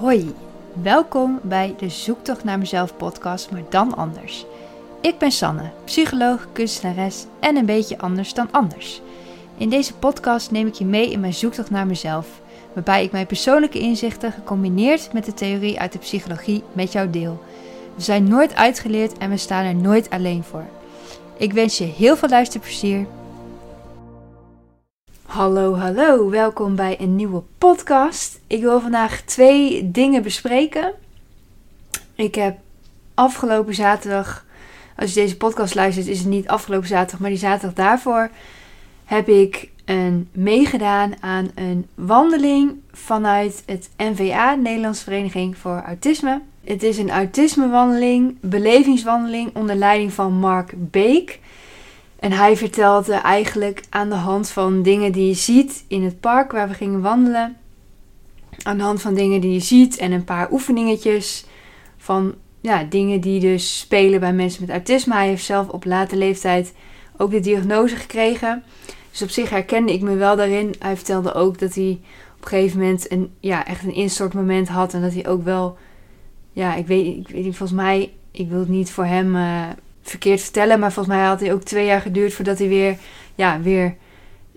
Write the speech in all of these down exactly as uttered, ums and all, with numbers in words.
Hoi, welkom bij de Zoektocht naar Mezelf podcast, maar dan anders. Ik ben Sanne, psycholoog, kunstenares en een beetje anders dan anders. In deze podcast neem ik je mee in mijn zoektocht naar mezelf, waarbij ik mijn persoonlijke inzichten gecombineerd met de theorie uit de psychologie met jou deel. We zijn nooit uitgeleerd en we staan er nooit alleen voor. Ik wens je heel veel luisterplezier. Hallo, hallo. Welkom bij een nieuwe podcast. Ik wil vandaag twee dingen bespreken. Ik heb afgelopen zaterdag, als je deze podcast luistert, is het niet afgelopen zaterdag, maar die zaterdag daarvoor heb ik een, meegedaan aan een wandeling vanuit het N V A, Nederlandse Vereniging voor Autisme. Het is een autismewandeling, belevingswandeling onder leiding van Mark Beek. En hij vertelde eigenlijk aan de hand van dingen die je ziet in het park waar we gingen wandelen. Aan de hand van dingen die je ziet en een paar oefeningetjes van ja, dingen die dus spelen bij mensen met autisme. Hij heeft zelf op late leeftijd ook de diagnose gekregen. Dus op zich herkende ik me wel daarin. Hij vertelde ook dat hij op een gegeven moment een, ja, echt een instortmoment had. En dat hij ook wel, ja, ik weet, ik weet niet, volgens mij, ik wil het niet voor hem Uh, verkeerd vertellen, maar volgens mij had hij ook twee jaar geduurd voordat hij weer, ja, weer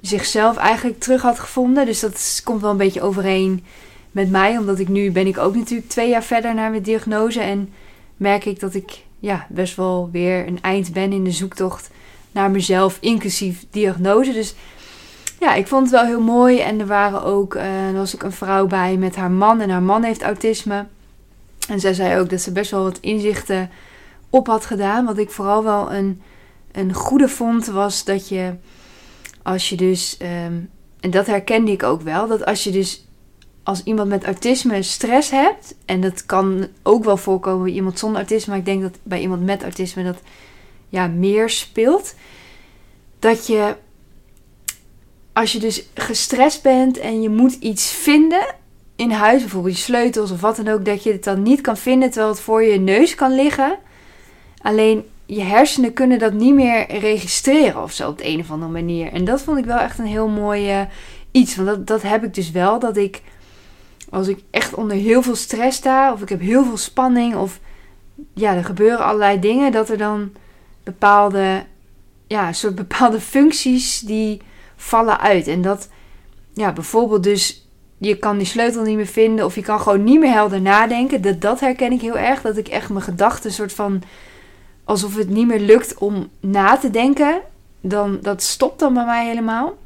zichzelf eigenlijk terug had gevonden. Dus dat komt wel een beetje overeen met mij, omdat ik nu ben ik ook natuurlijk twee jaar verder naar mijn diagnose en merk ik dat ik ja, best wel weer een eind ben in de zoektocht naar mezelf, inclusief diagnose. Dus ja, ik vond het wel heel mooi en er waren ook, uh, er was ook een vrouw bij met haar man en haar man heeft autisme. En zij zei ook dat ze best wel wat inzichten op had gedaan. Wat ik vooral wel een, een goede vond was dat je, als je dus, um, en dat herkende ik ook wel, dat als je dus als iemand met autisme stress hebt, en dat kan ook wel voorkomen bij iemand zonder autisme, maar ik denk dat bij iemand met autisme dat ja, meer speelt, dat je, als je dus gestrest bent en je moet iets vinden in huis, bijvoorbeeld je sleutels of wat dan ook, dat je het dan niet kan vinden terwijl het voor je neus kan liggen. Alleen je hersenen kunnen dat niet meer registreren of zo op de een of andere manier. En dat vond ik wel echt een heel mooi uh, iets. Want dat, dat heb ik dus wel. Dat ik, als ik echt onder heel veel stress sta of ik heb heel veel spanning of ja, er gebeuren allerlei dingen. Dat er dan bepaalde, ja, soort bepaalde functies die vallen uit. En dat, ja, bijvoorbeeld dus, je kan die sleutel niet meer vinden of je kan gewoon niet meer helder nadenken. Dat, dat herken ik heel erg. Dat ik echt mijn gedachten soort van, alsof het niet meer lukt om na te denken, dan, dat stopt dan bij mij helemaal.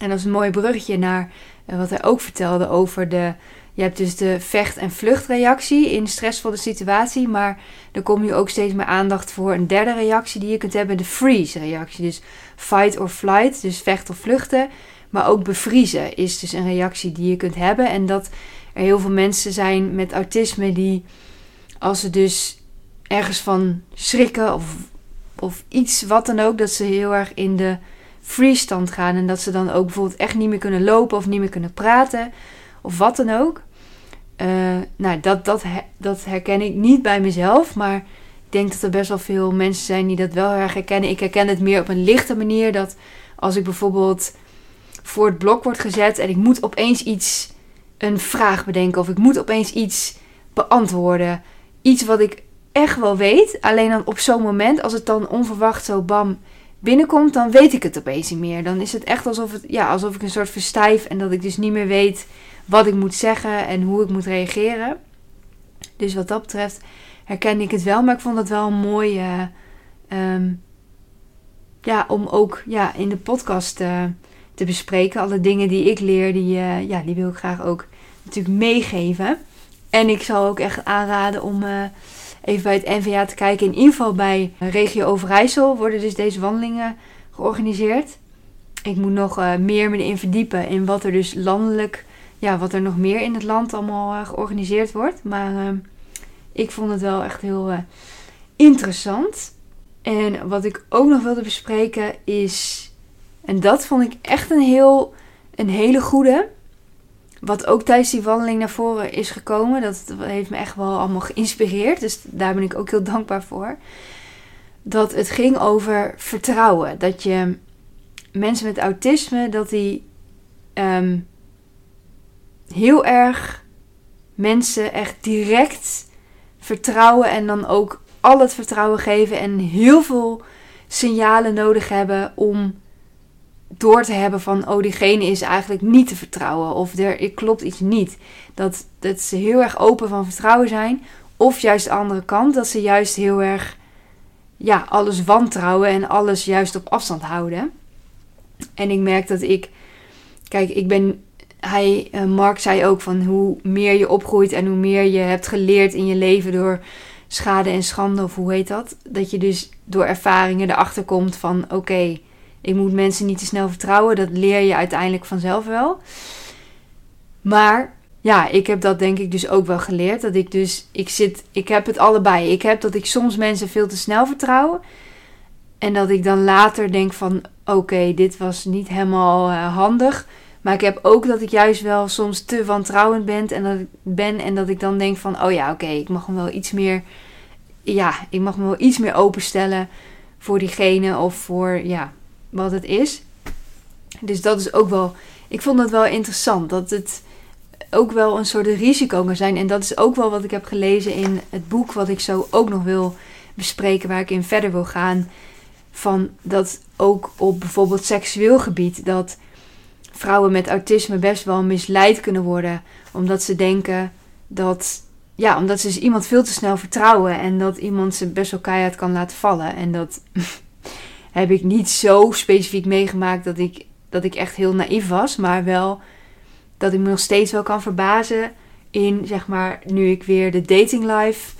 En dat is een mooi bruggetje naar uh, wat hij ook vertelde over de, je hebt dus de vecht- en vluchtreactie in een stressvolle situatie, maar er komt nu ook steeds meer aandacht voor een derde reactie die je kunt hebben, de freeze-reactie. Dus fight or flight, dus vecht of vluchten, maar ook bevriezen is dus een reactie die je kunt hebben. En dat er heel veel mensen zijn met autisme die, als ze dus ergens van schrikken of, of iets wat dan ook, dat ze heel erg in de freeze-stand gaan. En dat ze dan ook bijvoorbeeld echt niet meer kunnen lopen of niet meer kunnen praten of wat dan ook. Uh, nou, dat, dat, dat herken ik niet bij mezelf, maar ik denk dat er best wel veel mensen zijn die dat wel erg herkennen. Ik herken het meer op een lichte manier, dat als ik bijvoorbeeld voor het blok word gezet en ik moet opeens iets, een vraag bedenken of ik moet opeens iets beantwoorden. Iets wat ik echt wel weet, alleen dan op zo'n moment, als het dan onverwacht zo bam binnenkomt, dan weet ik het opeens niet meer. Dan is het echt alsof, het, ja, alsof ik een soort verstijf en dat ik dus niet meer weet wat ik moet zeggen en hoe ik moet reageren. Dus wat dat betreft herken ik het wel, maar ik vond het wel een mooie, uh, um, ja, om ook ja, in de podcast uh, te bespreken. Alle dingen die ik leer, die, uh, ja, die wil ik graag ook natuurlijk meegeven. En ik zal ook echt aanraden om Uh, even bij het N V A te kijken. In ieder geval bij regio Overijssel worden dus deze wandelingen georganiseerd. Ik moet nog uh, meer me in verdiepen in wat er dus landelijk, ja, wat er nog meer in het land allemaal uh, georganiseerd wordt. Maar uh, ik vond het wel echt heel uh, interessant. En wat ik ook nog wilde bespreken is, en dat vond ik echt een, heel, een hele goede, wat ook tijdens die wandeling naar voren is gekomen. Dat heeft me echt wel allemaal geïnspireerd. Dus daar ben ik ook heel dankbaar voor. Dat het ging over vertrouwen. Dat je mensen met autisme, dat die um, heel erg mensen echt direct vertrouwen en dan ook al het vertrouwen geven en heel veel signalen nodig hebben om door te hebben van, oh, diegene is eigenlijk niet te vertrouwen of er klopt iets niet. Dat, dat ze heel erg open van vertrouwen zijn of juist de andere kant, dat ze juist heel erg ja, alles wantrouwen en alles juist op afstand houden. En ik merk dat ik, kijk, ik ben, hij, Mark zei ook van hoe meer je opgroeit en hoe meer je hebt geleerd in je leven door schade en schande, of hoe heet dat? Dat je dus door ervaringen erachter komt van oké, okay, ik moet mensen niet te snel vertrouwen. Dat leer je uiteindelijk vanzelf wel. Maar ja, ik heb dat denk ik dus ook wel geleerd. Dat ik dus, ik zit, ik heb het allebei. Ik heb dat ik soms mensen veel te snel vertrouw. En dat ik dan later denk van oké, okay, dit was niet helemaal uh, handig. Maar ik heb ook dat ik juist wel soms te wantrouwend ben en dat ik, ben en dat ik dan denk van oh ja, oké, okay, ik mag me wel iets meer, ja, ik mag me wel iets meer openstellen voor diegene of voor, ja, wat het is. Dus dat is ook wel, ik vond dat wel interessant, dat het ook wel een soort risico kan zijn. En dat is ook wel wat ik heb gelezen in het boek wat ik zo ook nog wil bespreken, waar ik in verder wil gaan, van dat ook op bijvoorbeeld seksueel gebied, dat vrouwen met autisme best wel misleid kunnen worden. Omdat ze denken dat, ja, omdat ze dus iemand veel te snel vertrouwen. En dat iemand ze best wel keihard kan laten vallen. En dat heb ik niet zo specifiek meegemaakt dat ik, dat ik echt heel naïef was. Maar wel dat ik me nog steeds wel kan verbazen in, zeg maar, nu ik weer de datinglife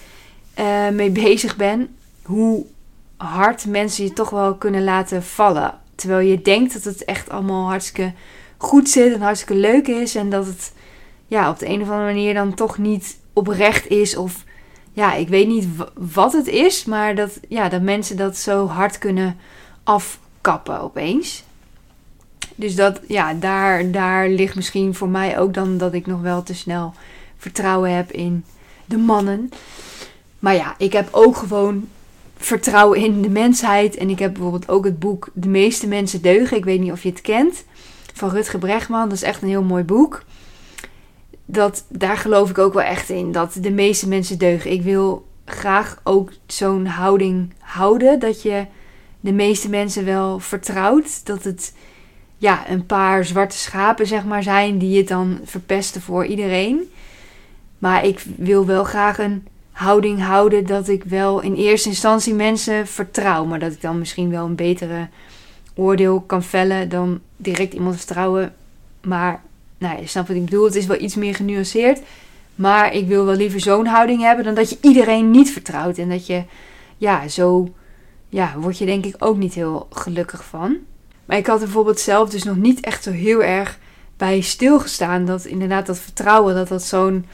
uh, mee bezig ben. Hoe hard mensen je toch wel kunnen laten vallen. Terwijl je denkt dat het echt allemaal hartstikke goed zit en hartstikke leuk is. En dat het ja, op de een of andere manier dan toch niet oprecht is. Of ja, ik weet niet w- wat het is. Maar dat, ja, dat mensen dat zo hard kunnen afkappen opeens. Dus dat, ja, daar, daar ligt misschien voor mij ook dan dat ik nog wel te snel vertrouwen heb in de mannen. Maar ja, ik heb ook gewoon vertrouwen in de mensheid. En ik heb bijvoorbeeld ook het boek De Meeste Mensen Deugen. Ik weet niet of je het kent. Van Rutger Bregman. Dat is echt een heel mooi boek. Dat, daar geloof ik ook wel echt in. Dat de meeste mensen deugen. Ik wil graag ook zo'n houding houden. Dat je de meeste mensen wel vertrouwt. Dat het ja, een paar zwarte schapen zeg maar zijn. Die het dan verpesten voor iedereen. Maar ik wil wel graag een houding houden dat ik wel in eerste instantie mensen vertrouw. Maar dat ik dan misschien wel een betere oordeel kan vellen dan direct iemand vertrouwen. Maar, nou, je snapt wat ik bedoel. Het is wel iets meer genuanceerd. Maar ik wil wel liever zo'n houding hebben dan dat je iedereen niet vertrouwt. En dat je, ja, zo, ja, word je denk ik ook niet heel gelukkig van. Maar ik had bijvoorbeeld zelf dus nog niet echt zo heel erg bij stilgestaan. Dat inderdaad dat vertrouwen, dat dat zo'n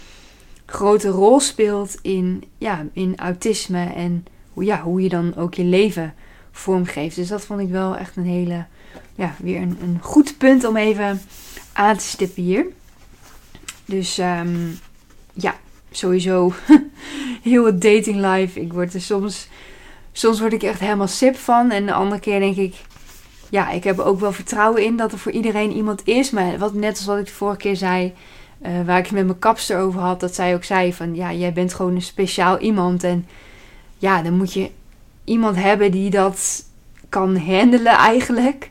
grote rol speelt in, ja, in autisme en ja, hoe je dan ook je leven vormgeeft. Dus dat vond ik wel echt een hele, ja, weer een, een goed punt om even aan te stippen hier. Dus um, ja, sowieso heel het datinglife. Ik word er soms, soms word ik echt helemaal sip van en de andere keer denk ik, ja, ik heb ook wel vertrouwen in dat er voor iedereen iemand is. Maar wat, net als wat ik de vorige keer zei, Uh, waar ik het met mijn kapster over had, dat zij ook zei van, ja, jij bent gewoon een speciaal iemand. En ja, dan moet je iemand hebben die dat kan handelen eigenlijk.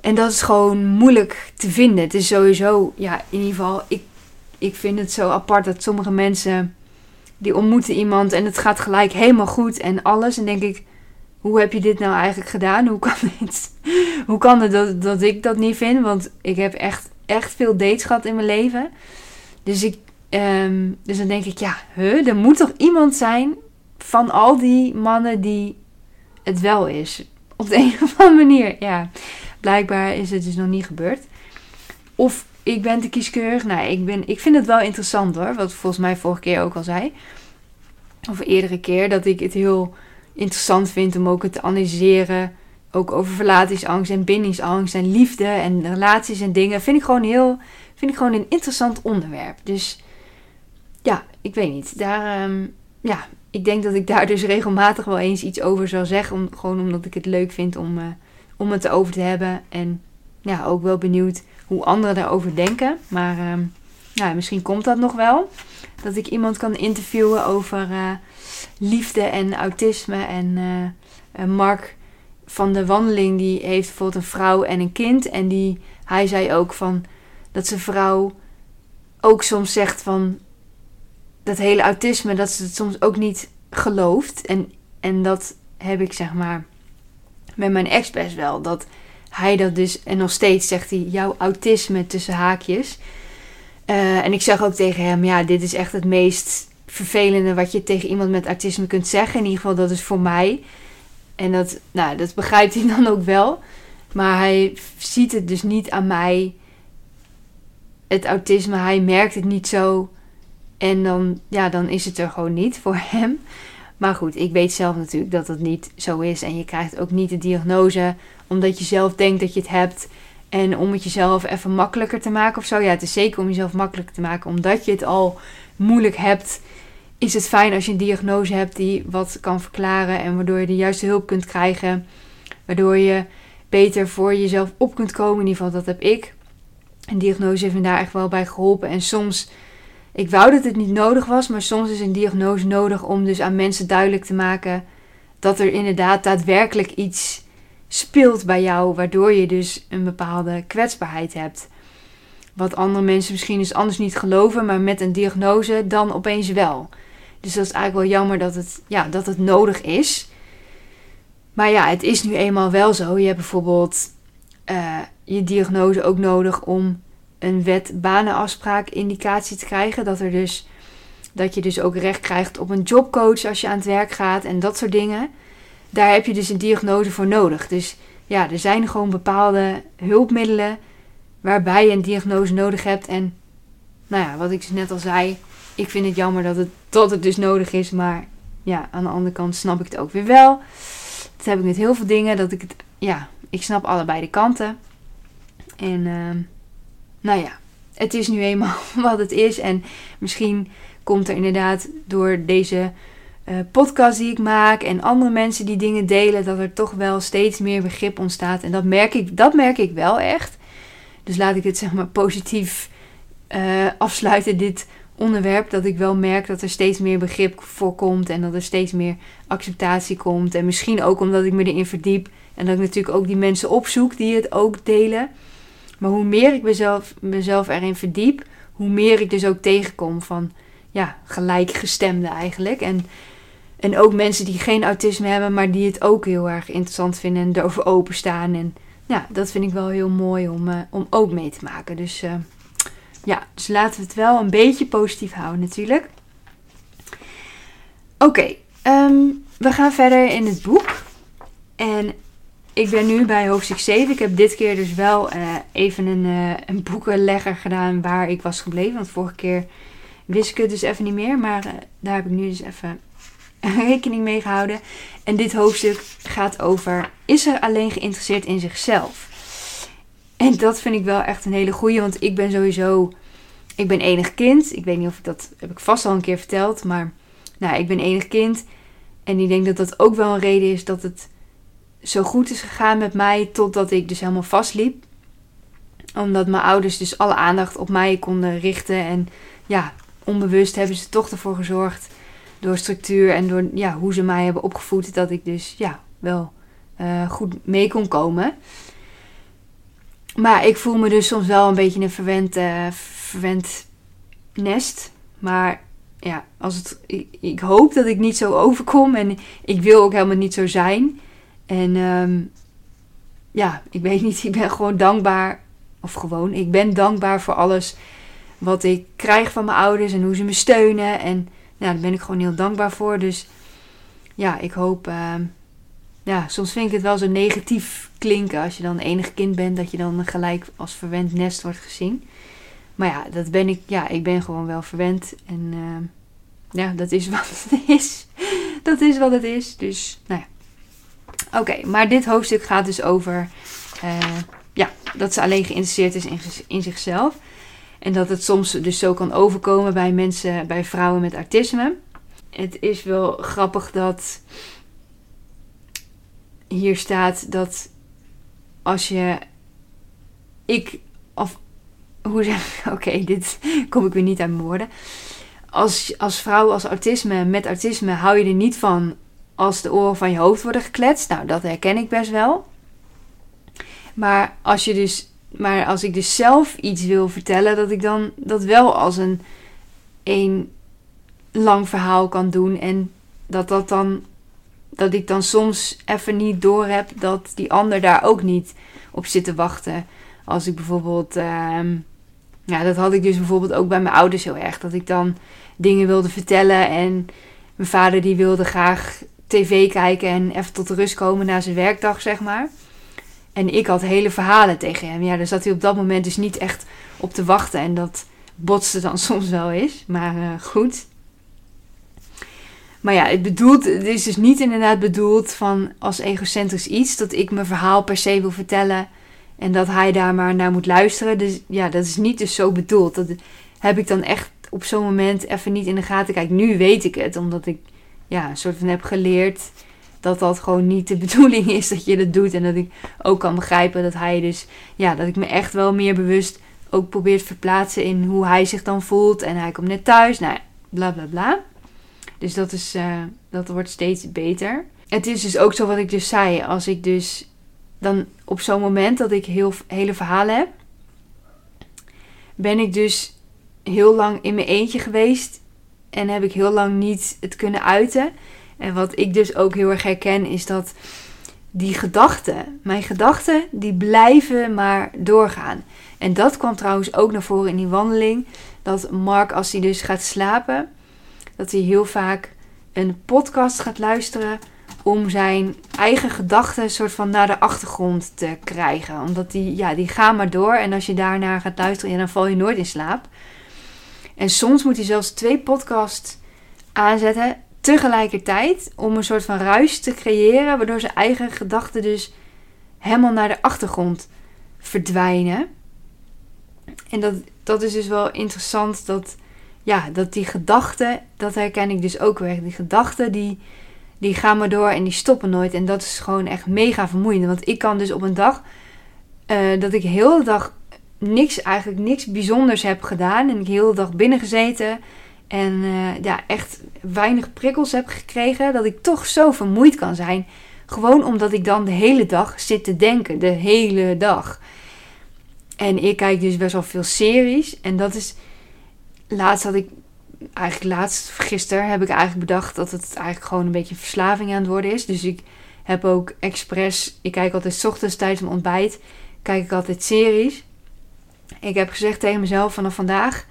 En dat is gewoon moeilijk te vinden. Het is sowieso, ja, in ieder geval, ik, ik vind het zo apart dat sommige mensen, die ontmoeten iemand en het gaat gelijk helemaal goed en alles. En denk ik, hoe heb je dit nou eigenlijk gedaan? Hoe kan het, hoe kan het dat, dat ik dat niet vind? Want ik heb echt... echt veel dates gehad in mijn leven. Dus, ik, um, dus dan denk ik, ja, huh, er moet toch iemand zijn van al die mannen die het wel is. Op de een of andere manier. Ja, blijkbaar is het dus nog niet gebeurd. Of ik ben te kieskeurig. Nou, ik, ben, ik vind het wel interessant hoor. Wat volgens mij vorige keer ook al zei. Of eerdere keer. Dat ik het heel interessant vind om ook het te analyseren. Ook over verlatingsangst en bindingsangst en liefde en relaties en dingen. Vind ik gewoon heel, vind ik gewoon een interessant onderwerp. Dus ja, ik weet niet. Daar, um, ja, ik denk dat ik daar dus regelmatig wel eens iets over zal zeggen. Om, gewoon omdat ik het leuk vind om, uh, om het over te hebben. En ja, ook wel benieuwd hoe anderen daarover denken. Maar um, nou, misschien komt dat nog wel. Dat ik iemand kan interviewen over uh, liefde en autisme. En uh, Mark van de Wandeling, die heeft bijvoorbeeld een vrouw en een kind. En die, hij zei ook van dat zijn vrouw ook soms zegt van dat hele autisme, dat ze het soms ook niet gelooft. En, en dat heb ik zeg maar met mijn ex best wel. Dat hij dat dus, en nog steeds zegt hij, jouw autisme tussen haakjes. Uh, en ik zeg ook tegen hem, ja, dit is echt het meest vervelende wat je tegen iemand met autisme kunt zeggen. In ieder geval, dat is voor mij. En dat, nou, dat begrijpt hij dan ook wel. Maar hij ziet het dus niet aan mij, het autisme. Hij merkt het niet zo. En dan, ja, dan is het er gewoon niet voor hem. Maar goed, ik weet zelf natuurlijk dat dat niet zo is. En je krijgt ook niet de diagnose omdat je zelf denkt dat je het hebt. En om het jezelf even makkelijker te maken of zo. Ja, het is zeker om jezelf makkelijker te maken. Omdat je het al moeilijk hebt, is het fijn als je een diagnose hebt die wat kan verklaren. En waardoor je de juiste hulp kunt krijgen. Waardoor je beter voor jezelf op kunt komen. In ieder geval, dat heb ik. Een diagnose heeft me daar echt wel bij geholpen. En soms, ik wou dat het niet nodig was. Maar soms is een diagnose nodig om dus aan mensen duidelijk te maken dat er inderdaad daadwerkelijk iets speelt bij jou, waardoor je dus een bepaalde kwetsbaarheid hebt. Wat andere mensen misschien eens anders niet geloven, maar met een diagnose dan opeens wel. Dus dat is eigenlijk wel jammer dat het, ja, dat het nodig is. Maar ja, het is nu eenmaal wel zo. Je hebt bijvoorbeeld uh, je diagnose ook nodig om een wet-banenafspraak-indicatie te krijgen. Dat, er dus, dat je dus ook recht krijgt op een jobcoach als je aan het werk gaat en dat soort dingen. Daar heb je dus een diagnose voor nodig. Dus ja, er zijn gewoon bepaalde hulpmiddelen waarbij je een diagnose nodig hebt. En nou ja, wat ik dus net al zei, ik vind het jammer dat het, dat het dus nodig is. Maar ja, aan de andere kant snap ik het ook weer wel. Dat heb ik met heel veel dingen. Dat ik het, ja, ik snap allebei de kanten. En uh, nou ja, het is nu eenmaal wat het is. En misschien komt er inderdaad door deze podcast die ik maak en andere mensen die dingen delen, dat er toch wel steeds meer begrip ontstaat. En dat merk ik, dat merk ik wel echt. Dus laat ik het zeg maar positief uh, afsluiten, dit onderwerp. Dat ik wel merk dat er steeds meer begrip voor komt en dat er steeds meer acceptatie komt. En misschien ook omdat ik me erin verdiep en dat ik natuurlijk ook die mensen opzoek die het ook delen. Maar hoe meer ik mezelf, mezelf erin verdiep, hoe meer ik dus ook tegenkom van, ja, gelijkgestemden eigenlijk. En En ook mensen die geen autisme hebben, maar die het ook heel erg interessant vinden en erover openstaan. En ja, dat vind ik wel heel mooi om, uh, om ook mee te maken. Dus uh, ja, dus laten we het wel een beetje positief houden natuurlijk. Oké, okay, um, we gaan verder in het boek. En ik ben nu bij hoofdstuk zeven. Ik heb dit keer dus wel uh, even een, uh, een boekenlegger gedaan waar ik was gebleven. Want vorige keer wist ik het dus even niet meer, maar uh, daar heb ik nu dus even rekening mee gehouden. En dit hoofdstuk gaat over, is er alleen geïnteresseerd in zichzelf? En dat vind ik wel echt een hele goeie, want ik ben sowieso, ik ben enig kind. Ik weet niet of ik dat, heb ik vast al een keer verteld, maar nou, ik ben enig kind. En ik denk dat dat ook wel een reden is dat het zo goed is gegaan met mij, totdat ik dus helemaal vastliep. Omdat mijn ouders dus alle aandacht op mij konden richten. En ja, onbewust hebben ze toch ervoor gezorgd, door structuur en door ja, hoe ze mij hebben opgevoed, dat ik dus ja, wel uh, goed mee kon komen. Maar ik voel me dus soms wel een beetje een verwend, uh, verwend nest. Maar ja, als het, ik, ik hoop dat ik niet zo overkom. En ik wil ook helemaal niet zo zijn. En um, ja, ik weet niet, ik ben gewoon dankbaar. Of gewoon, ik ben dankbaar voor alles wat ik krijg van mijn ouders en hoe ze me steunen. En nou, daar ben ik gewoon heel dankbaar voor. Dus ja, ik hoop. Uh, ja, soms vind ik het wel zo negatief klinken. Als je dan enig kind bent, dat je dan gelijk als verwend nest wordt gezien. Maar ja, dat ben ik. Ja, ik ben gewoon wel verwend. En uh, ja, dat is wat het is. Dat is wat het is. Dus, nou ja. Oké, okay, maar dit hoofdstuk gaat dus over Uh, ja, dat ze alleen geïnteresseerd is in, in zichzelf. En dat het soms dus zo kan overkomen bij mensen, bij vrouwen met autisme. Het is wel grappig dat hier staat dat als je, ik, of hoe oké, okay, dit kom ik weer niet uit mijn woorden. Als, als vrouw, als autisme, met autisme hou je er niet van als de oren van je hoofd worden gekletst. Nou, dat herken ik best wel. Maar als, je dus, maar als ik dus zelf iets wil vertellen, dat ik dan dat wel als een, een lang verhaal kan doen. En dat, dat, dan, dat ik dan soms even niet doorheb dat die ander daar ook niet op zit te wachten. Als ik bijvoorbeeld... Uh, ja, dat had ik dus bijvoorbeeld ook bij mijn ouders heel erg. Dat ik dan dingen wilde vertellen en mijn vader die wilde graag tv kijken en even tot de rust komen na zijn werkdag, zeg maar. En ik had hele verhalen tegen hem. Ja, daar zat hij op dat moment dus niet echt op te wachten. En dat botste dan soms wel eens. Maar uh, goed. Maar ja, het, bedoelt, het is dus niet inderdaad bedoeld van als egocentrisch iets. Dat ik mijn verhaal per se wil vertellen. En dat hij daar maar naar moet luisteren. Dus ja, dat is niet dus zo bedoeld. Dat heb ik dan echt op zo'n moment even niet in de gaten. Kijk, nu weet ik het. Omdat ik ja, een soort van heb geleerd dat dat gewoon niet de bedoeling is dat je dat doet. En dat ik ook kan begrijpen dat hij dus... Ja, dat ik me echt wel meer bewust ook probeer te verplaatsen in hoe hij zich dan voelt. En hij komt net thuis. Nou, bla bla bla. Dus dat, is, uh, dat wordt steeds beter. Het is dus ook zo wat ik dus zei. Als ik dus... Dan op zo'n moment dat ik heel, hele verhalen heb, ben ik dus heel lang in mijn eentje geweest. En heb ik heel lang niet het kunnen uiten. En wat ik dus ook heel erg herken is dat die gedachten, mijn gedachten, die blijven maar doorgaan. En dat kwam trouwens ook naar voren in die wandeling. Dat Mark, als hij dus gaat slapen, dat hij heel vaak een podcast gaat luisteren om zijn eigen gedachten soort van naar de achtergrond te krijgen. Omdat die, ja, die gaan maar door. En als je daarna gaat luisteren, ja, dan val je nooit in slaap. En soms moet hij zelfs twee podcasts aanzetten tegelijkertijd. Om een soort van ruis te creëren. Waardoor zijn eigen gedachten dus helemaal naar de achtergrond verdwijnen. En dat, dat is dus wel interessant. Dat, ja, dat die gedachten, dat herken ik dus ook weer. Die gedachten die... Die gaan maar door en die stoppen nooit. En dat is gewoon echt mega vermoeiend. Want ik kan dus op een dag... Uh, dat ik heel de dag niks, eigenlijk niks bijzonders heb gedaan. En ik heel de dag binnen gezeten. En uh, ja, echt weinig prikkels heb gekregen. Dat ik toch zo vermoeid kan zijn. Gewoon omdat ik dan de hele dag zit te denken. De hele dag. En ik kijk dus best wel veel series. En dat is... Laatst had ik... Eigenlijk laatst, gisteren, heb ik eigenlijk bedacht dat het eigenlijk gewoon een beetje verslaving aan het worden is. Dus ik heb ook expres, ik kijk altijd 's ochtends tijdens mijn ontbijt, kijk ik altijd series. Ik heb gezegd tegen mezelf vanaf vandaag,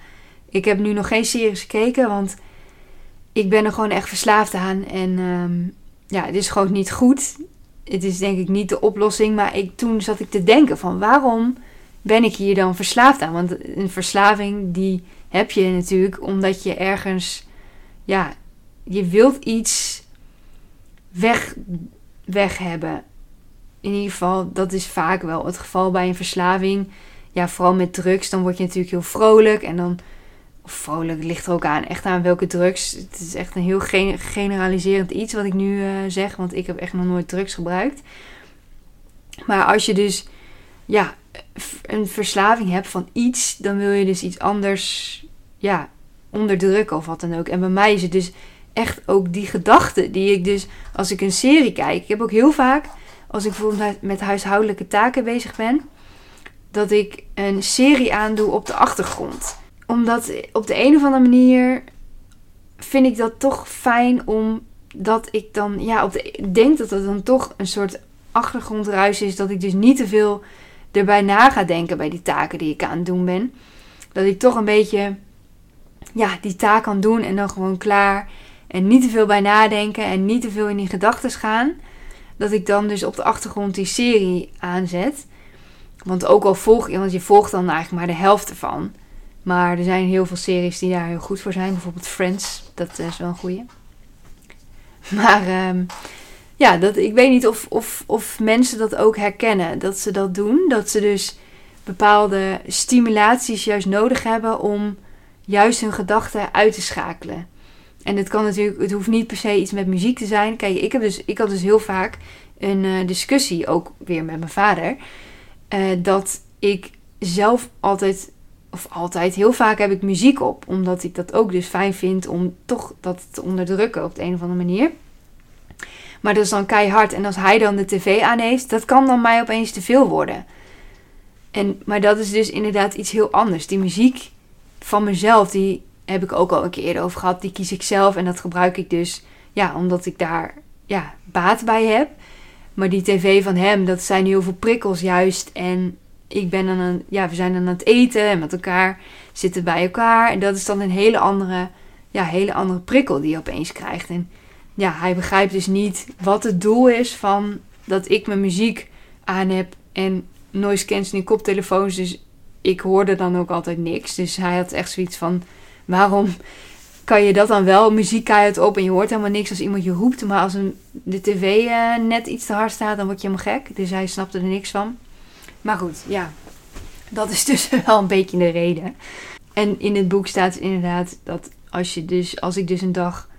ik heb nu nog geen series gekeken, want ik ben er gewoon echt verslaafd aan. En um, ja, het is gewoon niet goed. Het is denk ik niet de oplossing, maar ik, toen zat ik te denken van waarom ben ik hier dan verslaafd aan? Want een verslaving die... heb je natuurlijk omdat je ergens, ja, je wilt iets weg, weg hebben. In ieder geval, dat is vaak wel het geval bij een verslaving. Ja, vooral met drugs, dan word je natuurlijk heel vrolijk. En dan, of vrolijk ligt er ook aan, echt aan welke drugs. Het is echt een heel gen- generaliserend iets wat ik nu uh, zeg, want ik heb echt nog nooit drugs gebruikt. Maar als je dus, ja... een verslaving hebt van iets, dan wil je dus iets anders, ja, onderdrukken of wat dan ook. En bij mij is het dus echt ook die gedachten die ik dus, als ik een serie kijk, ik heb ook heel vaak, als ik bijvoorbeeld met huishoudelijke taken bezig ben, dat ik een serie aandoe op de achtergrond. Omdat op de een of andere manier vind ik dat toch fijn, omdat ik dan, ja, op de, denk dat dat dan toch een soort achtergrondruis is, dat ik dus niet te veel erbij na ga denken bij die taken die ik aan het doen ben. Dat ik toch een beetje, ja, die taak kan doen en dan gewoon klaar. En niet te veel bij nadenken en niet te veel in die gedachten gaan. Dat ik dan dus op de achtergrond die serie aanzet. Want ook al volg je, want je volgt dan eigenlijk maar de helft ervan. Maar er zijn heel veel series die daar heel goed voor zijn. Bijvoorbeeld Friends, dat is wel een goeie. Maar... Um, Ja, dat, ik weet niet of, of, of mensen dat ook herkennen, dat ze dat doen. Dat ze dus bepaalde stimulaties juist nodig hebben om juist hun gedachten uit te schakelen. En het kan natuurlijk, het hoeft niet per se iets met muziek te zijn. Kijk, ik, heb dus, ik had dus heel vaak een uh, discussie, ook weer met mijn vader, uh, dat ik zelf altijd, of altijd, heel vaak heb ik muziek op. Omdat ik dat ook dus fijn vind om toch dat te onderdrukken op de een of andere manier. Maar dat is dan keihard. En als hij dan de tv aan heeft, dat kan dan mij opeens te veel worden. En, maar dat is dus inderdaad iets heel anders. Die muziek van mezelf, die heb ik ook al een keer eerder over gehad. Die kies ik zelf en dat gebruik ik dus, ja, omdat ik daar, ja, baat bij heb. Maar die tv van hem, dat zijn heel veel prikkels juist. En ik ben dan een, ja, we zijn dan aan het eten en met elkaar zitten bij elkaar. En dat is dan een hele andere, ja, hele andere prikkel die je opeens krijgt. En ja, hij begrijpt dus niet wat het doel is van dat ik mijn muziek aan heb en noise cancelling koptelefoons. Dus ik hoorde dan ook altijd niks. Dus hij had echt zoiets van, waarom kan je dat dan wel? Muziek keihard op en je hoort helemaal niks als iemand je roept. Maar als een, de tv uh, net iets te hard staat, dan word je helemaal gek. Dus hij snapte er niks van. Maar goed, ja. Dat is dus wel een beetje de reden. En in het boek staat inderdaad dat als, je dus, als ik dus een dag,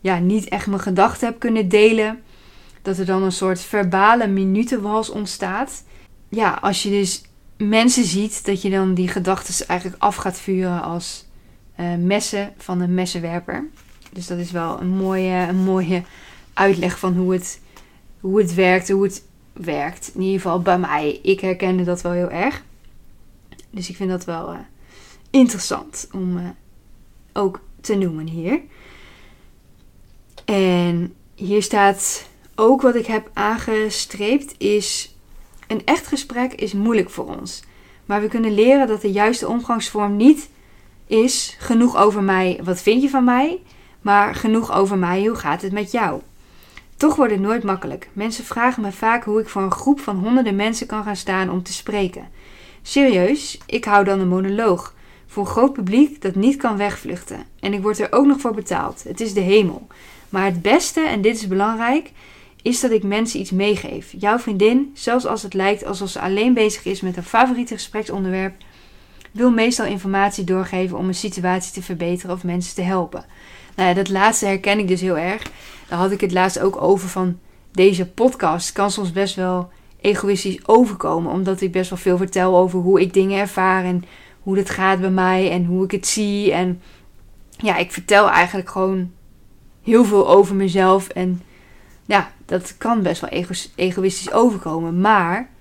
ja, niet echt mijn gedachten heb kunnen delen, dat er dan een soort verbale minutenwals ontstaat. Ja, als je dus mensen ziet, dat je dan die gedachten eigenlijk af gaat vuren als Uh, messen van een messenwerper. Dus dat is wel een mooie, een mooie uitleg van hoe het, hoe het werkt. Hoe het werkt. In ieder geval bij mij. Ik herkende dat wel heel erg. Dus ik vind dat wel uh, interessant om uh, ook te noemen hier. En hier staat ook wat ik heb aangestreept is: een echt gesprek is moeilijk voor ons. Maar we kunnen leren dat de juiste omgangsvorm niet is genoeg over mij, wat vind je van mij? Maar genoeg over mij, hoe gaat het met jou? Toch wordt het nooit makkelijk. Mensen vragen me vaak hoe ik voor een groep van honderden mensen kan gaan staan om te spreken. Serieus, ik hou dan een monoloog. Voor een groot publiek dat niet kan wegvluchten. En ik word er ook nog voor betaald. Het is de hemel. Maar het beste, en dit is belangrijk, is dat ik mensen iets meegeef. Jouw vriendin, zelfs als het lijkt alsof ze alleen bezig is met haar favoriete gespreksonderwerp, wil meestal informatie doorgeven om een situatie te verbeteren of mensen te helpen. Nou ja, dat laatste herken ik dus heel erg. Daar had ik het laatst ook over van deze podcast. Kan soms best wel egoïstisch overkomen. Omdat ik best wel veel vertel over hoe ik dingen ervaar en hoe dat gaat bij mij en hoe ik het zie. En ja, ik vertel eigenlijk gewoon heel veel over mezelf. En ja, dat kan best wel ego- egoïstisch overkomen. Maar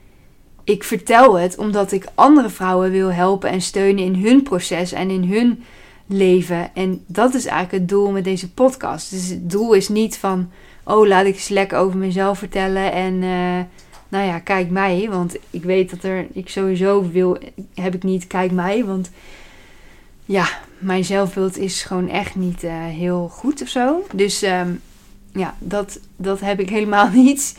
ik vertel het omdat ik andere vrouwen wil helpen en steunen in hun proces en in hun leven. En dat is eigenlijk het doel met deze podcast. Dus het doel is niet van, oh, laat ik eens lekker over mezelf vertellen. En uh, nou ja, kijk mij. Want ik weet dat er, ik sowieso wil, heb ik niet, kijk mij. Want ja, mijn zelfbeeld is gewoon echt niet uh, heel goed of zo. Dus um, ja, dat, dat heb ik helemaal niet.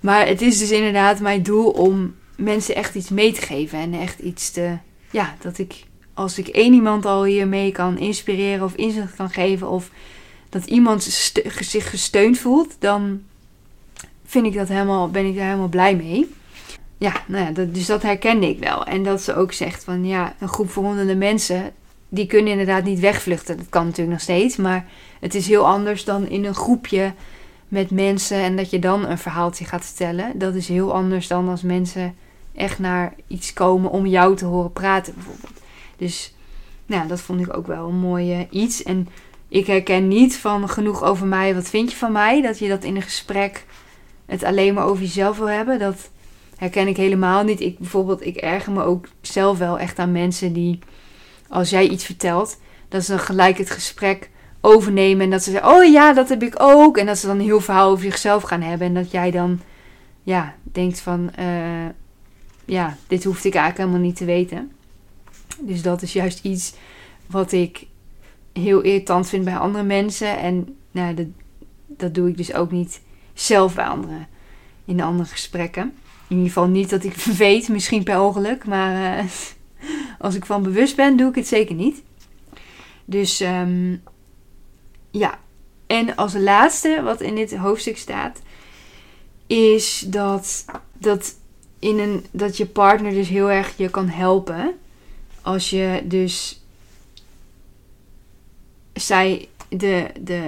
Maar het is dus inderdaad mijn doel om mensen echt iets mee te geven. En echt iets te, ja, dat ik, als ik één iemand al hiermee kan inspireren of inzicht kan geven. Of dat iemand st- zich gesteund voelt. Dan vind ik dat helemaal, ben ik daar helemaal blij mee. Ja, nou ja, dat, dus dat herkende ik wel. En dat ze ook zegt van, ja, een groep van honderden mensen, die kunnen inderdaad niet wegvluchten. Dat kan natuurlijk nog steeds. Maar het is heel anders dan in een groepje met mensen en dat je dan een verhaaltje gaat vertellen. Dat is heel anders dan als mensen echt naar iets komen om jou te horen praten bijvoorbeeld. Dus nou, dat vond ik ook wel een mooi uh, iets. En ik herken niet van genoeg over mij, wat vind je van mij? Dat je dat in een gesprek het alleen maar over jezelf wil hebben. Dat herken ik helemaal niet. Ik bijvoorbeeld, ik erger me ook zelf wel echt aan mensen die, als jij iets vertelt, dat ze dan gelijk het gesprek overnemen en dat ze zeggen, oh ja, dat heb ik ook. En dat ze dan een heel verhaal over zichzelf gaan hebben. En dat jij dan, ja, denkt van, uh, ja, dit hoefde ik eigenlijk helemaal niet te weten. Dus dat is juist iets wat ik heel irritant vind bij andere mensen. En nou, dat, dat doe ik dus ook niet zelf bij anderen, in andere gesprekken. In ieder geval niet dat ik weet, misschien per ongeluk. Maar uh, als ik van bewust ben, doe ik het zeker niet. Dus Um, ja, en als laatste wat in dit hoofdstuk staat, is dat, dat, in een, dat je partner dus heel erg je kan helpen. Als je dus, zij, de, de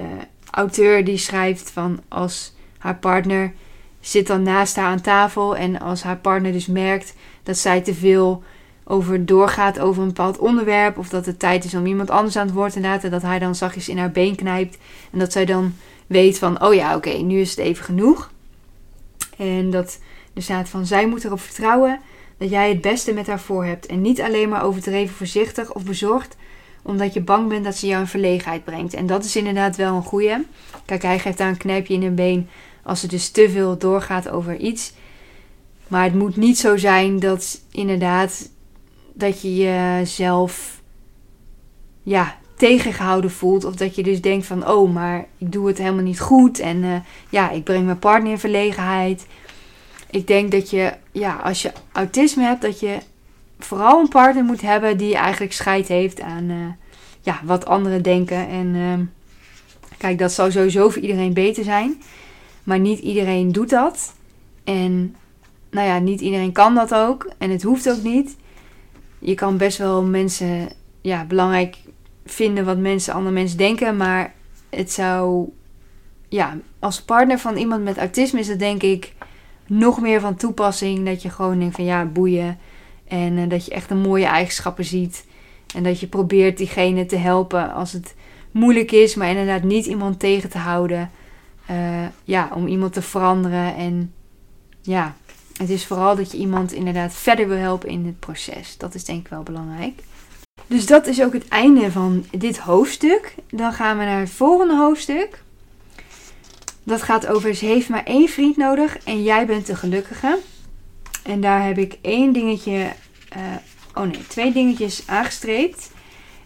auteur die schrijft van, als haar partner zit dan naast haar aan tafel en als haar partner dus merkt dat zij te veel over doorgaat over een bepaald onderwerp. Of dat het tijd is om iemand anders aan het woord te laten. Dat hij dan zachtjes in haar been knijpt. En dat zij dan weet van, oh ja, oké, okay, nu is het even genoeg. En dat er staat van, zij moet erop vertrouwen dat jij het beste met haar voor hebt. En niet alleen maar overdreven voorzichtig of bezorgd. Omdat je bang bent dat ze jou in verlegenheid brengt. En dat is inderdaad wel een goeie. Kijk, hij geeft haar een knijpje in een been. Als er dus te veel doorgaat over iets. Maar het moet niet zo zijn dat inderdaad... dat je jezelf ja, tegengehouden voelt. Of dat je dus denkt van... oh, maar ik doe het helemaal niet goed. En uh, ja, ik breng mijn partner in verlegenheid. Ik denk dat je... ja, als je autisme hebt... dat je vooral een partner moet hebben... die eigenlijk scheid heeft aan... Uh, ja, wat anderen denken. En uh, kijk, dat zou sowieso voor iedereen beter zijn. Maar niet iedereen doet dat. En nou ja, niet iedereen kan dat ook. En het hoeft ook niet... Je kan best wel mensen ja, belangrijk vinden wat mensen, andere mensen denken. Maar het zou, ja, als partner van iemand met autisme is dat denk ik nog meer van toepassing. Dat je gewoon denkt van ja, boeien. En uh, dat je echt de mooie eigenschappen ziet. En dat je probeert diegene te helpen als het moeilijk is. Maar inderdaad niet iemand tegen te houden. Uh, ja, om iemand te veranderen. En ja... Het is vooral dat je iemand inderdaad verder wil helpen in het proces. Dat is denk ik wel belangrijk. Dus dat is ook het einde van dit hoofdstuk. Dan gaan we naar het volgende hoofdstuk. Dat gaat over ze heeft maar één vriend nodig en jij bent de gelukkige. En daar heb ik één dingetje, uh, oh nee, twee dingetjes aangestreept.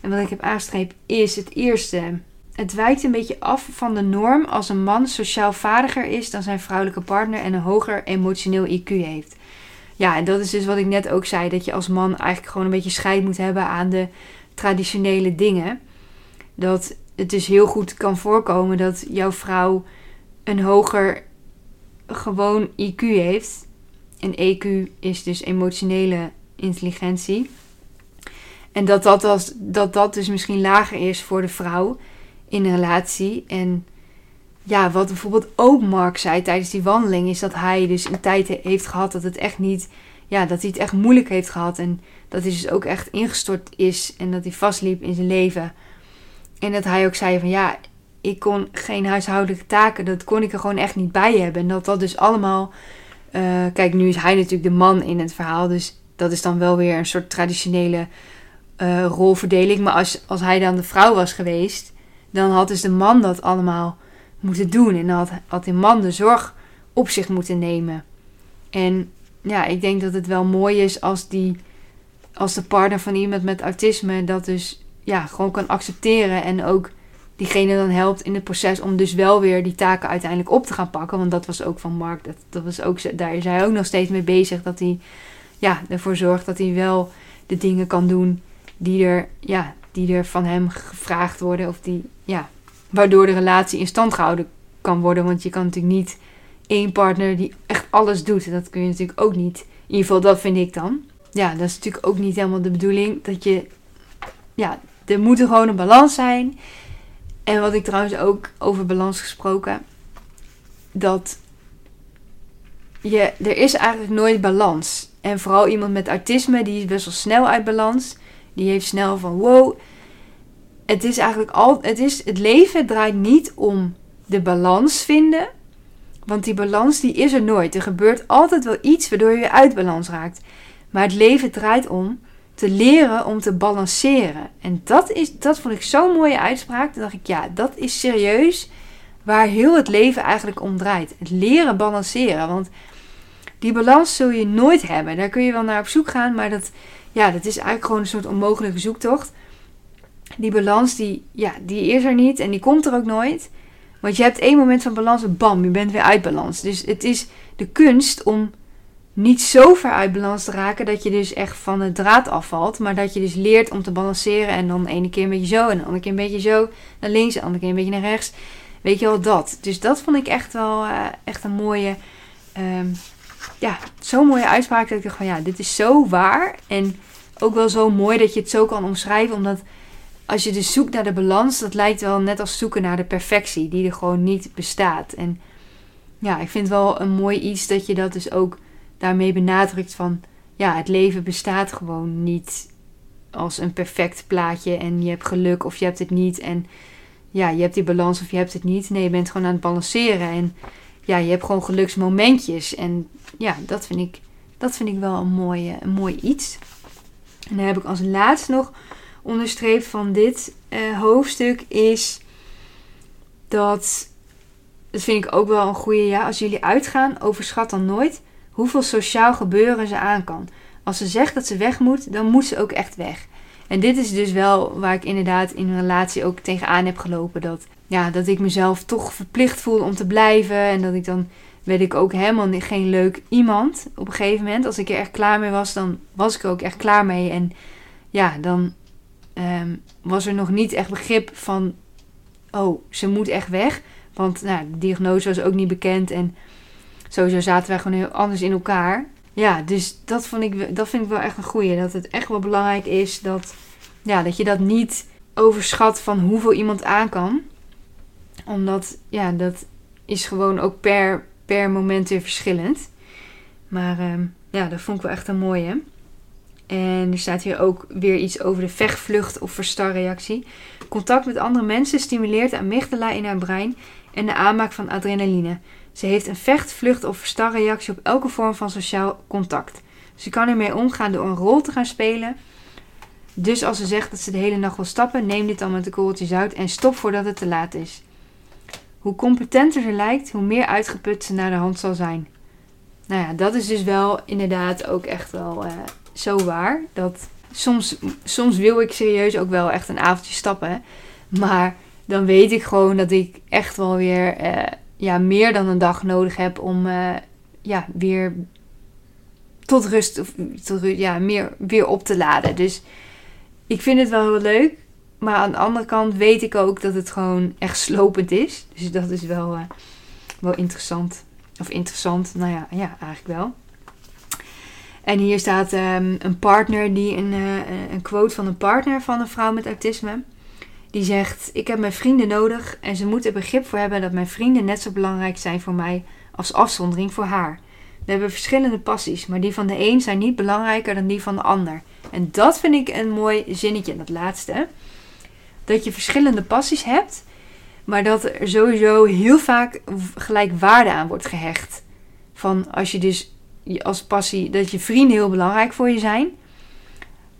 En wat ik heb aangestreept is het eerste. Het wijkt een beetje af van de norm als een man sociaal vaardiger is dan zijn vrouwelijke partner en een hoger emotioneel I Q heeft. Ja, en dat is dus wat ik net ook zei, dat je als man eigenlijk gewoon een beetje scheid moet hebben aan de traditionele dingen. Dat het dus heel goed kan voorkomen dat jouw vrouw een hoger gewoon I Q heeft. En E Q is dus emotionele intelligentie. En dat dat, als, dat, dat dus misschien lager is voor de vrouw. In een relatie. En ja, wat bijvoorbeeld ook Mark zei tijdens die wandeling. Is dat hij dus een tijd heeft gehad dat het echt niet. Ja, dat hij het echt moeilijk heeft gehad. En dat hij dus ook echt ingestort is. En dat hij vastliep in zijn leven. En dat hij ook zei van ja, ik kon geen huishoudelijke taken. Dat kon ik er gewoon echt niet bij hebben. En dat dat dus allemaal. Uh, kijk, nu is hij natuurlijk de man in het verhaal. Dus dat is dan wel weer een soort traditionele uh, rolverdeling. Maar als, als hij dan de vrouw was geweest. Dan had dus de man dat allemaal moeten doen. En dan had, had de man de zorg op zich moeten nemen. En ja, ik denk dat het wel mooi is als, die, als de partner van iemand met autisme dat dus ja, gewoon kan accepteren. En ook diegene dan helpt in het proces om dus wel weer die taken uiteindelijk op te gaan pakken. Want dat was ook van Mark. Dat, dat was ook, daar is hij ook nog steeds mee bezig. Dat hij ja, ervoor zorgt dat hij wel de dingen kan doen die er... ja, die er van hem gevraagd worden. Of die, ja, waardoor de relatie in stand gehouden kan worden. Want je kan natuurlijk niet één partner die echt alles doet. Dat kun je natuurlijk ook niet. In ieder geval, dat vind ik dan. Ja, dat is natuurlijk ook niet helemaal de bedoeling. Dat je, ja, er moet er gewoon een balans zijn. En wat ik trouwens ook over balans gesproken. Dat je, er is eigenlijk nooit balans. En vooral iemand met autisme, die is best wel snel uit balans. Die heeft snel van wow. Het is eigenlijk al. Het, is, het leven draait niet om de balans vinden. Want die balans die is er nooit. Er gebeurt altijd wel iets waardoor je weer uit balans raakt. Maar het leven draait om te leren om te balanceren. En dat, is, dat vond ik zo'n mooie uitspraak. Toen dacht ik ja, dat is serieus waar heel het leven eigenlijk om draait. Het leren balanceren. Want die balans zul je nooit hebben. Daar kun je wel naar op zoek gaan. Maar dat... ja, dat is eigenlijk gewoon een soort onmogelijke zoektocht. Die balans, die, ja, die is er niet en die komt er ook nooit. Want je hebt één moment van balans en bam, je bent weer uit balans. Dus het is de kunst om niet zo ver uit balans te raken dat je dus echt van de draad afvalt. Maar dat je dus leert om te balanceren en dan de ene keer een beetje zo en de andere keer een beetje zo. Naar links en de andere keer een beetje naar rechts. Weet je wel dat. Dus dat vond ik echt wel uh, echt een mooie... Um, ja, zo'n mooie uitspraak dat ik dacht van ja, dit is zo waar. En ook wel zo mooi dat je het zo kan omschrijven. Omdat als je dus zoekt naar de balans, dat lijkt wel net als zoeken naar de perfectie. Die er gewoon niet bestaat. En ja, ik vind het wel een mooi iets dat je dat dus ook daarmee benadrukt van... ja, het leven bestaat gewoon niet als een perfect plaatje en je hebt geluk of je hebt het niet en ja, je hebt die balans of je hebt het niet. Nee, je bent gewoon aan het balanceren en ja, je hebt gewoon geluksmomentjes en ja, dat vind ik, dat vind ik wel een mooie, een mooi iets. En dan heb ik als laatst nog onderstreept van dit uh, hoofdstuk is dat, dat vind ik ook wel een goede, ja, als jullie uitgaan, overschat dan nooit hoeveel sociaal gebeuren ze aan kan. Als ze zegt dat ze weg moet, dan moet ze ook echt weg. En dit is dus wel waar ik inderdaad in een relatie ook tegenaan heb gelopen. Dat, ja, dat ik mezelf toch verplicht voel om te blijven. En dat ik dan, werd ik ook helemaal geen leuk iemand. Op een gegeven moment, als ik er echt klaar mee was, dan was ik er ook echt klaar mee. En ja, dan um, was er nog niet echt begrip van, oh, ze moet echt weg. Want nou, de diagnose was ook niet bekend. En sowieso zaten wij gewoon heel anders in elkaar. Ja, dus dat, vond ik, dat vind ik wel echt een goeie. Dat het echt wel belangrijk is dat, ja, dat je dat niet overschat van hoeveel iemand aan kan. Omdat, ja, dat is gewoon ook per, per moment weer verschillend. Maar uh, ja, dat vond ik wel echt een mooie. En er staat hier ook weer iets over de vechtvlucht of verstarreactie. Contact met andere mensen stimuleert de amygdala in haar brein en de aanmaak van adrenaline. Ze heeft een vecht, vlucht of verstarreactie op elke vorm van sociaal contact. Ze kan ermee omgaan door een rol te gaan spelen. Dus als ze zegt dat ze de hele nacht wil stappen, neem dit dan met een korreltje zout en stop voordat het te laat is. Hoe competenter ze lijkt, hoe meer uitgeput ze naar de hand zal zijn. Nou ja, dat is dus wel inderdaad ook echt wel uh, zo waar. Dat soms, soms wil ik serieus ook wel echt een avondje stappen. Maar dan weet ik gewoon dat ik echt wel weer... Uh, ja, meer dan een dag nodig heb om uh, ja, weer tot rust, of tot, ja, meer weer op te laden. Dus ik vind het wel heel leuk. Maar aan de andere kant weet ik ook dat het gewoon echt slopend is. Dus dat is wel, uh, wel interessant. Of interessant, nou ja, ja, eigenlijk wel. En hier staat um, een partner, die een, uh, een quote van een partner van een vrouw met autisme. Die zegt, ik heb mijn vrienden nodig en ze moeten er begrip voor hebben dat mijn vrienden net zo belangrijk zijn voor mij als afzondering voor haar. We hebben verschillende passies, maar die van de een zijn niet belangrijker dan die van de ander. En dat vind ik een mooi zinnetje, dat laatste. Dat je verschillende passies hebt, maar dat er sowieso heel vaak gelijk waarde aan wordt gehecht. Van als je dus als passie, dat je vrienden heel belangrijk voor je zijn.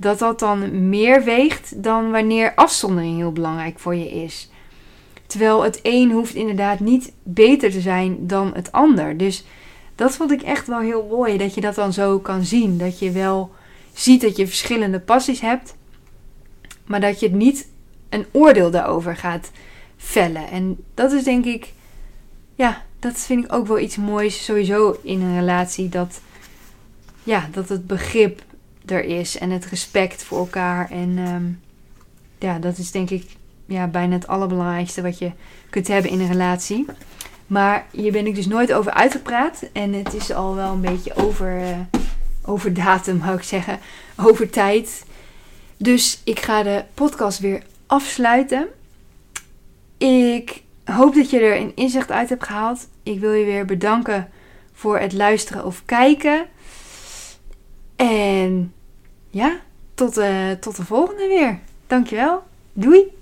Dat dat dan meer weegt dan wanneer afzondering heel belangrijk voor je is. Terwijl het een hoeft inderdaad niet beter te zijn dan het ander. Dus dat vond ik echt wel heel mooi. Dat je dat dan zo kan zien. Dat je wel ziet dat je verschillende passies hebt. Maar dat je het niet een oordeel daarover gaat vellen. En dat is denk ik... Ja, dat vind ik ook wel iets moois sowieso in een relatie. Dat, ja, dat het begrip... er is en het respect voor elkaar en um, ja, dat is denk ik ja, bijna het allerbelangrijkste wat je kunt hebben in een relatie. Maar hier ben ik dus nooit over uitgepraat en het is al wel een beetje over, uh, over datum, zou ik zeggen, over tijd. Dus ik ga de podcast weer afsluiten. Ik hoop dat je er een inzicht uit hebt gehaald. Ik wil je weer bedanken voor het luisteren of kijken. En ja, tot, uh, tot de volgende weer. Dankjewel. Doei!